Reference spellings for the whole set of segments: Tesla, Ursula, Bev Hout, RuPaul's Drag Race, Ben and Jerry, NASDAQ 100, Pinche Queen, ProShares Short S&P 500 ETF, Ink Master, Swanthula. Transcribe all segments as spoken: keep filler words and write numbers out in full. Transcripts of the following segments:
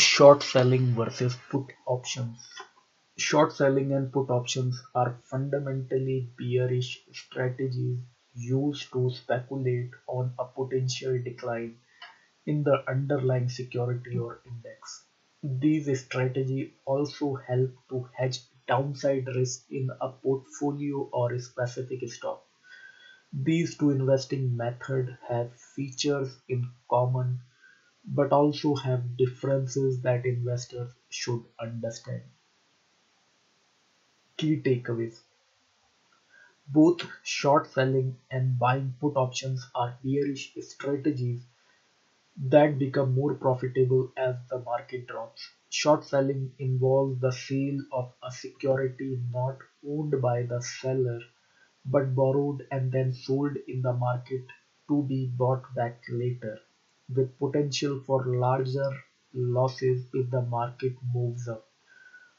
short selling versus put options. Short selling and put options are fundamentally bearish strategies used to speculate on a potential decline in the underlying security or index. These strategies also help to hedge downside risk in a portfolio or a specific stock. These two investing methods have features in common but also have differences that investors should understand. Key takeaways. Both short selling and buying put options are bearish strategies that become more profitable as the market drops. Short selling involves the sale of a security not owned by the seller but borrowed and then sold in the market to be bought back later, with potential for larger losses if the market moves up.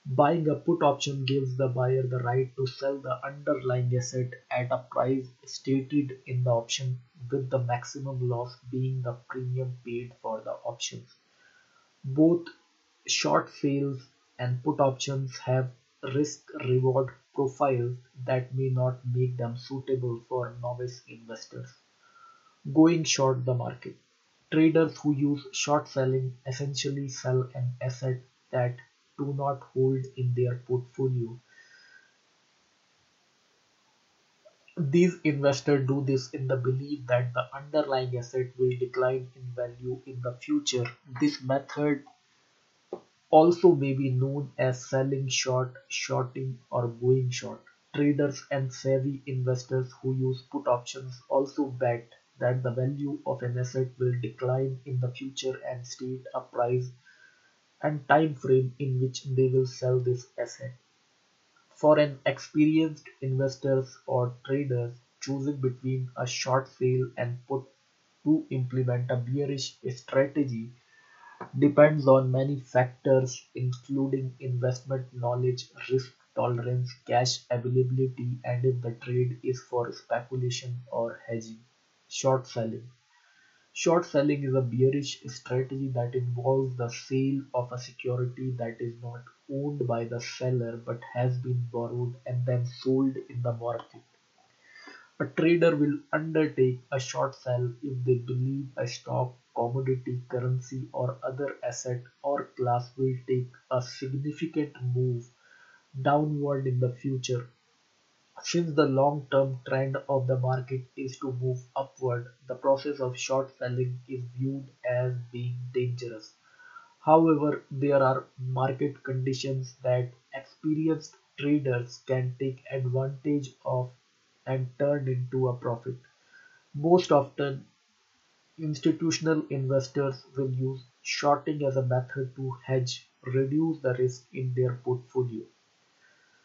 Buying a put option gives the buyer the right to sell the underlying asset at a price stated in the option, with the maximum loss being the premium paid for the options. Both short sales and put options have risk-reward profiles that may not make them suitable for novice investors. Going short the market. Traders who use short selling essentially sell an asset that do not hold in their portfolio. These investors do this in the belief that the underlying asset will decline in value in the future. This method also may be known as selling short, shorting, or going short. Traders and savvy investors who use put options also bet that the value of an asset will decline in the future and state a price and time frame in which they will sell this asset. For an experienced investors or traders, choosing between a short sale and put to implement a bearish strategy depends on many factors including investment knowledge, risk tolerance, cash availability, and if the trade is for speculation or hedging. Short selling. Short selling is a bearish strategy that involves the sale of a security that is not owned by the seller but has been borrowed and then sold in the market. A trader will undertake a short sell if they believe a stock, commodity, currency, or other asset or class will take a significant move downward in the future. Since the long-term trend of the market is to move upward, the process of short selling is viewed as being dangerous. However, there are market conditions that experienced traders can take advantage of and turn into a profit. Most often, institutional investors will use shorting as a method to hedge, reduce the risk in their portfolio.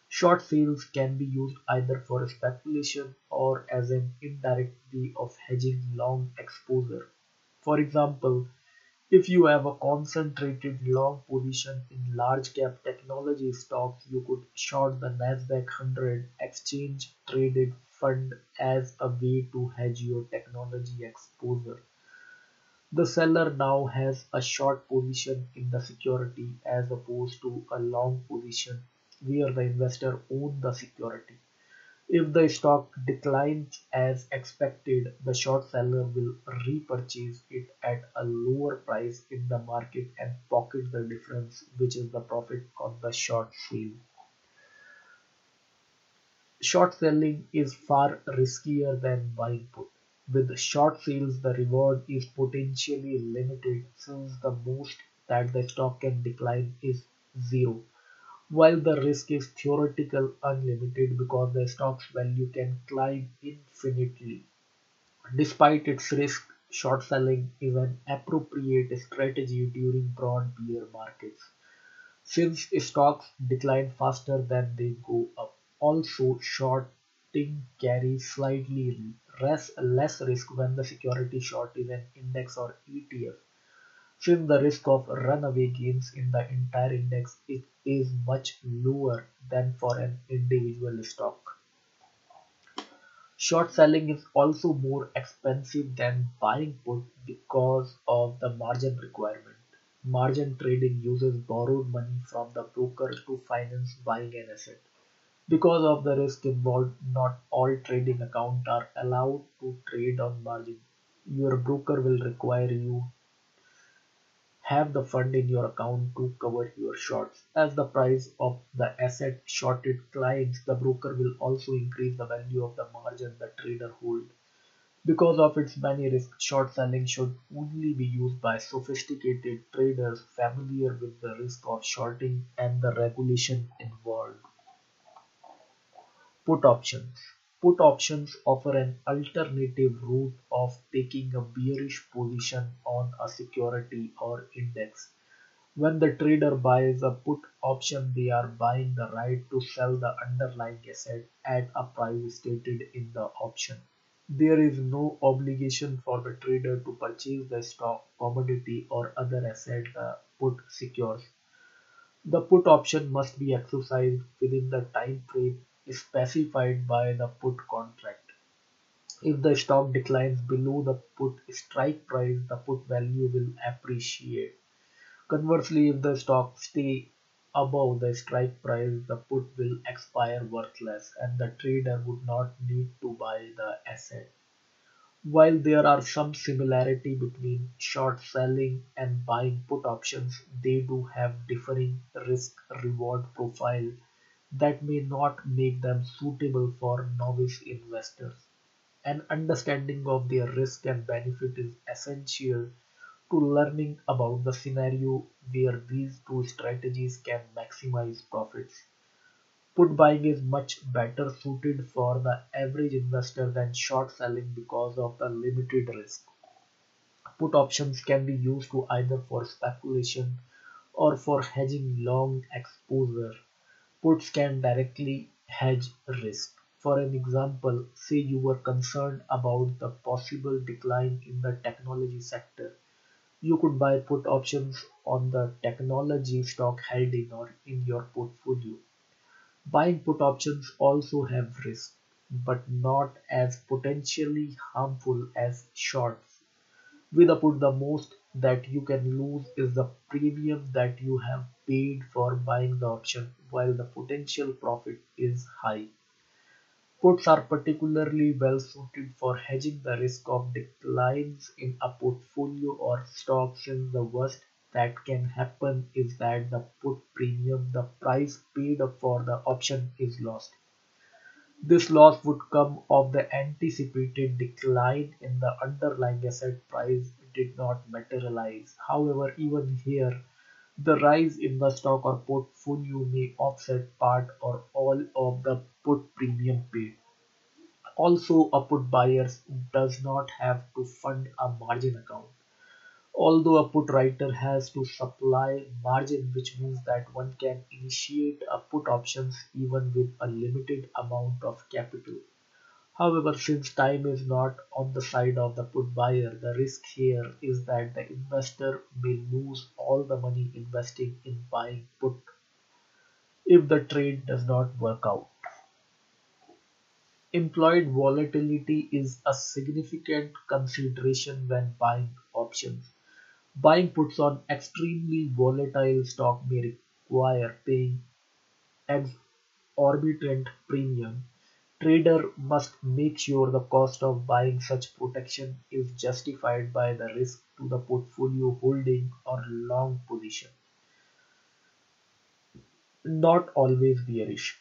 Short sales can be used either for speculation or as an indirect way of hedging long exposure. For example, if you have a concentrated long position in large cap technology stocks, you could short the NASDAQ one hundred exchange traded fund as a way to hedge your technology exposure. The seller now has a short position in the security as opposed to a long position where the investor owns the security. If the stock declines as expected, the short seller will repurchase it at a lower price in the market and pocket the difference, which is the profit on the short sale. Short selling is far riskier than buying put. With short sales, the reward is potentially limited since the most that the stock can decline is zero, while the risk is theoretical unlimited because the stock's value can climb infinitely. Despite its risk, short selling is an appropriate strategy during broad bear markets, since stocks decline faster than they go up. Also, shorting carries slightly less risk when the security short is an index or E T F, since the risk of runaway gains in the entire index is is much lower than for an individual stock. Short selling is also more expensive than buying put because of the margin requirement. Margin trading uses borrowed money from the broker to finance buying an asset. Because of the risk involved, not all trading accounts are allowed to trade on margin. Your broker will require you have the fund in your account to cover your shorts. As the price of the asset shorted climbs, the broker will also increase the value of the margin the trader holds. Because of its many risks, short selling should only be used by sophisticated traders familiar with the risk of shorting and the regulation involved. Put options. Put options offer an alternative route of taking a bearish position on a security or index. When the trader buys a put option, they are buying the right to sell the underlying asset at a price stated in the option. There is no obligation for the trader to purchase the stock, commodity, or other asset the put secures. The put option must be exercised within the time frame specified by the put contract. If the stock declines below the put strike price, the put value will appreciate. Conversely, if the stock stays above the strike price, the put will expire worthless and the trader would not need to buy the asset. While there are some similarity between short selling and buying put options, they do have differing risk-reward profile that may not make them suitable for novice investors. An understanding of their risk and benefit is essential to learning about the scenario where these two strategies can maximize profits. Put buying is much better suited for the average investor than short selling because of the limited risk. Put options can be used to either for speculation or for hedging long exposure. Puts can directly hedge risk. For an example, say you were concerned about the possible decline in the technology sector. You could buy put options on the technology stock held in or in your portfolio. Buying put options also have risk, but not as potentially harmful as shorts. With a put, the most that you can lose is the premium that you have paid for buying the option, while the potential profit is high. Puts are particularly well suited for hedging the risk of declines in a portfolio or stock, since the worst that can happen is that the put premium, the price paid for the option, is lost. This loss would come of the anticipated decline in the underlying asset price did not materialize. However, even here, the rise in the stock or portfolio may offset part or all of the put premium paid. Also, a put buyer does not have to fund a margin account. Although a put writer has to supply margin, which means that one can initiate a put options even with a limited amount of capital. However, since time is not on the side of the put buyer, the risk here is that the investor may lose all the money investing in buying put if the trade does not work out. Implied volatility is a significant consideration when buying options. Buying puts on extremely volatile stock may require paying exorbitant premium. Trader must make sure the cost of buying such protection is justified by the risk to the portfolio holding or long position. Not always bearish.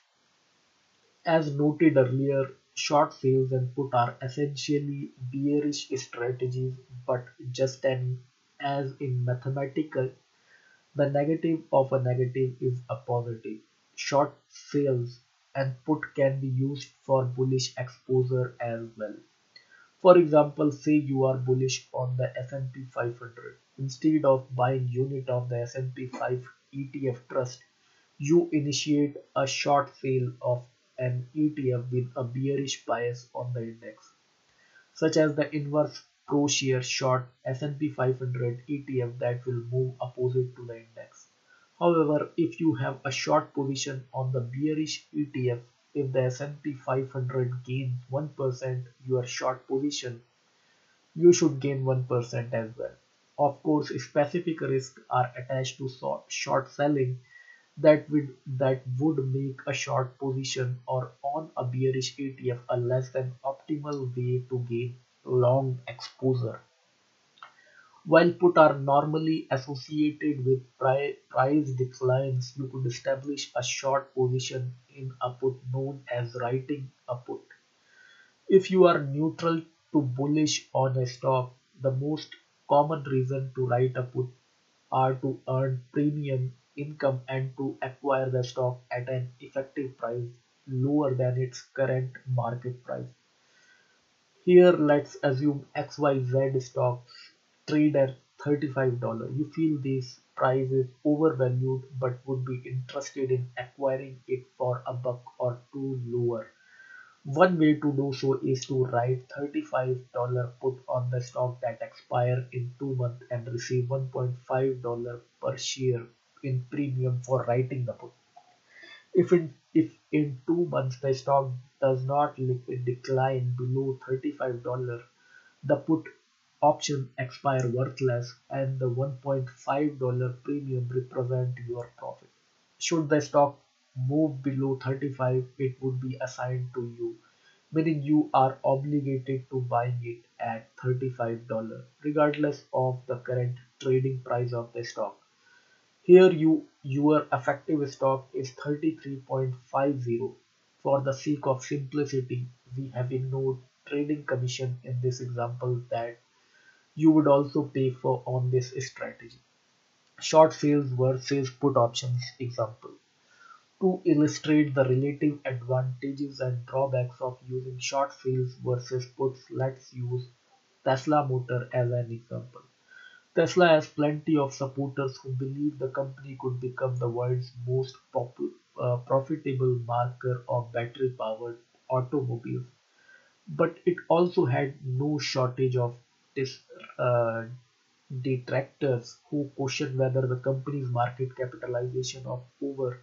As noted earlier, short sales and put are essentially bearish strategies, but just an, as in mathematical, the negative of a negative is a positive. Short sales and put can be used for bullish exposure as well. For example, say you are bullish on the S and P five hundred. Instead of buying unit of the S and P five E T F trust, you initiate a short sale of an E T F with a bearish bias on the index, such as the inverse ProShares Short S and P five hundred E T F that will move opposite to the index. However, if you have a short position on the bearish E T F, if the S and P five hundred gains one percent your short position, you should gain one percent as well. Of course, specific risks are attached to short selling that would that would make a short position or on a bearish E T F a less than optimal way to gain long exposure. While put are normally associated with price declines, you could establish a short position in a put known as writing a put. If you are neutral to bullish on a stock, the most common reason to write a put are to earn premium income and to acquire the stock at an effective price lower than its current market price. Here, let's assume X Y Z stocks trade at thirty-five dollars. You feel this price is overvalued but would be interested in acquiring it for a buck or two lower. One way to do so is to write thirty-five dollars put on the stock that expire in two months and receive one point five dollars per share in premium for writing the put. If in, if in two months the stock does not decline below thirty-five dollars, the put option expire worthless and the one point five dollars premium represent your profit. Should the stock move below thirty-five, it would be assigned to you, meaning you are obligated to buying it at thirty-five dollars, regardless of the current trading price of the stock. Here you your effective stock is thirty-three fifty. For the sake of simplicity, we have ignored trading commission in this example that you would also pay for on this strategy. Short sales versus put options example. To illustrate the relative advantages and drawbacks of using short sales versus puts, let's use Tesla Motor as an example. Tesla has plenty of supporters who believe the company could become the world's most popular, uh, profitable maker of battery-powered automobiles, but it also had no shortage of dis, uh, detractors who question whether the company's market capitalization of over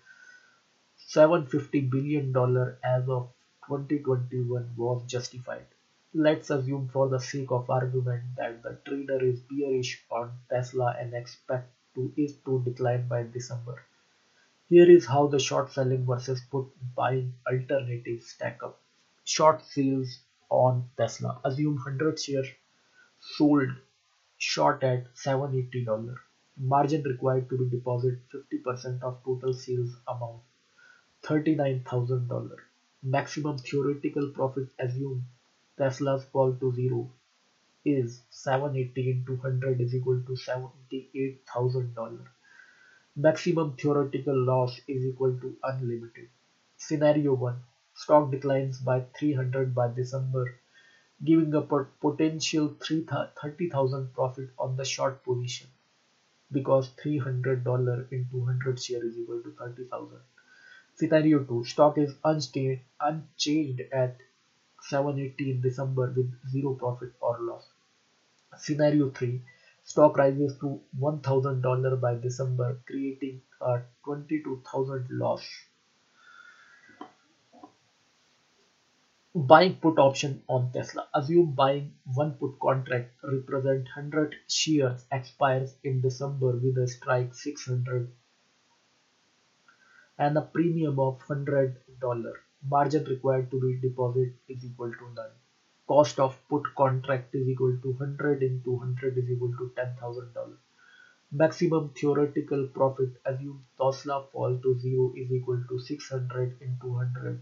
seven hundred fifty billion dollars as of twenty twenty-one was justified. Let's assume for the sake of argument that the trader is bearish on Tesla and expect to it to decline by December. Here is how the short selling versus put buying alternatives stack up. Short sales on Tesla. Assume one hundred shares sold short at seven hundred eighty dollars. Margin required to be deposited fifty percent of total sales amount, thirty-nine thousand dollars. Maximum theoretical profit, assume Tesla's fall to zero, is seven hundred eighty into one hundred is equal to seventy-eight thousand dollars. Maximum theoretical loss is equal to unlimited. Scenario one. Stock declines by three hundred by December, giving up a potential thirty thousand dollars profit on the short position because three hundred dollars into one hundred shares is equal to thirty thousand dollars. Scenario two. Stock is unchanged, unchanged at seven hundred eighty in December with zero profit or loss. Scenario three. Stock rises to one thousand dollars by December, creating a twenty-two thousand dollars loss. Buying put option on Tesla. Assume buying one put contract represent one hundred shares expires in December with a strike six hundred and a premium of one hundred dollars. Margin required to be deposited is equal to none. Cost of put contract is equal to one hundred into one hundred is equal to ten thousand dollars. Maximum theoretical profit, assume Tesla fall to zero, is equal to six hundred into one hundred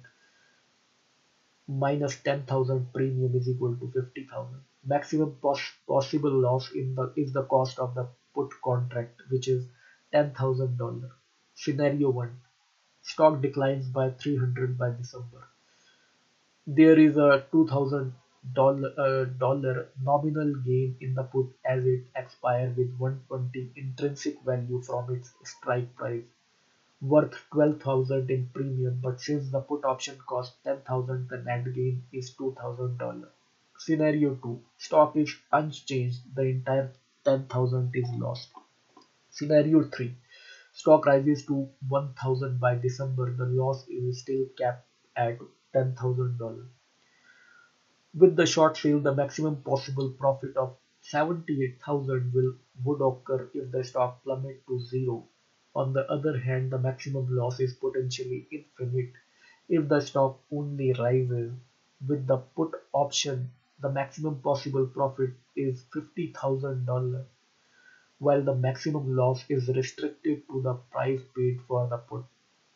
minus ten thousand premium is equal to fifty thousand. Maximum pos- possible loss in the is the cost of the put contract, which is ten thousand dollars. Scenario one. Stock declines by three hundred by December. There is a two thousand dollars uh, dollar nominal gain in the put as it expires with one hundred twenty intrinsic value from its strike price, worth twelve thousand dollars in premium, but since the put option costs ten thousand dollars, the net gain is two thousand dollars. Scenario two. Stock is unchanged. The entire ten thousand dollars is lost. Scenario three. Stock rises to one thousand dollars by December. The loss is still capped at ten thousand dollars. With the short sale, the maximum possible profit of seventy-eight thousand dollars will would occur if the stock plummets to zero. On the other hand, the maximum loss is potentially infinite if the stock only rises. With the put option, the maximum possible profit is fifty thousand dollars, while the maximum loss is restricted to the price paid for the put.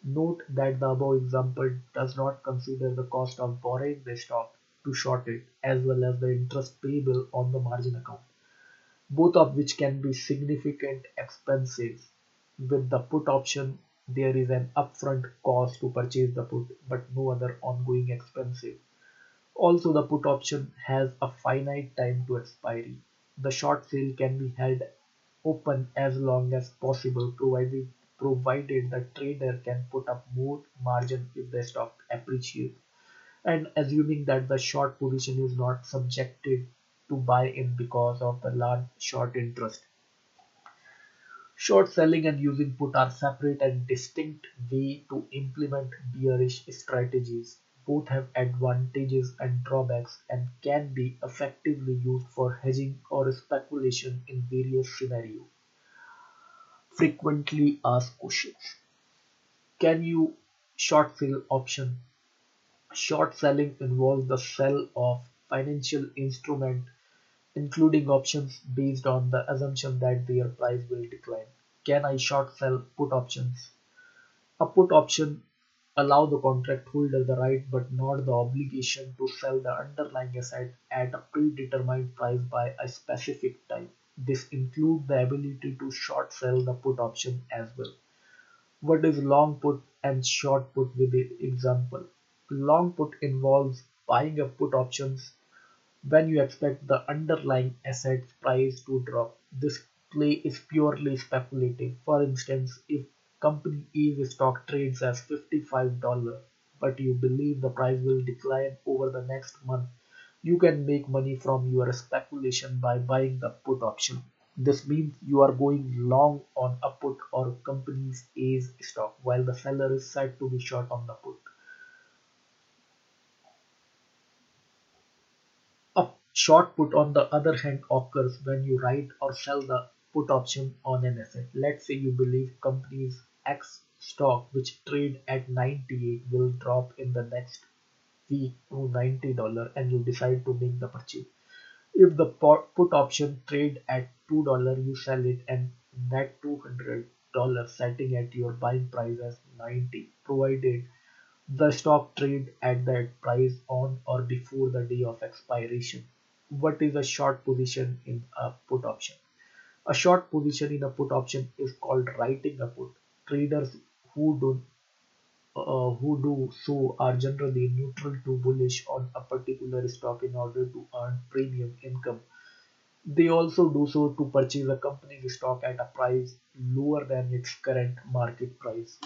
Note that the above example does not consider the cost of borrowing the stock to short it, as well as the interest payable on the margin account, both of which can be significant expenses. With the put option, there is an upfront cost to purchase the put, but no other ongoing expenses. Also, the put option has a finite time to expiry. The short sale can be held open as long as possible, provided, provided the trader can put up more margin if the stock appreciates, and assuming that the short position is not subjected to buy-in because of the large short interest. Short selling and using put are separate and distinct ways to implement bearish strategies. Both have advantages and drawbacks and can be effectively used for hedging or speculation in various scenarios. Frequently asked questions. Can you short sell option? Short selling involves the sale of financial instruments, including options, based on the assumption that their price will decline. Can I short sell put options? A put option allows the contract holder the right but not the obligation to sell the underlying asset at a predetermined price by a specific time. This includes the ability to short sell the put option as well. What is long put and short put with the example? Long put involves buying a put options when you expect the underlying asset's price to drop. This play is purely speculative. For instance, if company A's stock trades as fifty-five dollars, but you believe the price will decline over the next month, you can make money from your speculation by buying the put option. This means you are going long on a put or company A's stock, while the seller is said to be short on the put. Short put, on the other hand, occurs when you write or sell the put option on an asset. Let's say you believe company's X stock, which trade at ninety-eight, will drop in the next week to ninety dollars, and you decide to make the purchase. If the put option trade at two dollars, you sell it and net two hundred dollars, setting at your buying price as ninety, provided the stock trade at that price on or before the day of expiration. What is a short position in a put option? A short position in a put option is called writing a put. Traders who do uh, who do so are generally neutral to bullish on a particular stock in order to earn premium income. They also do so to purchase a company's stock at a price lower than its current market price.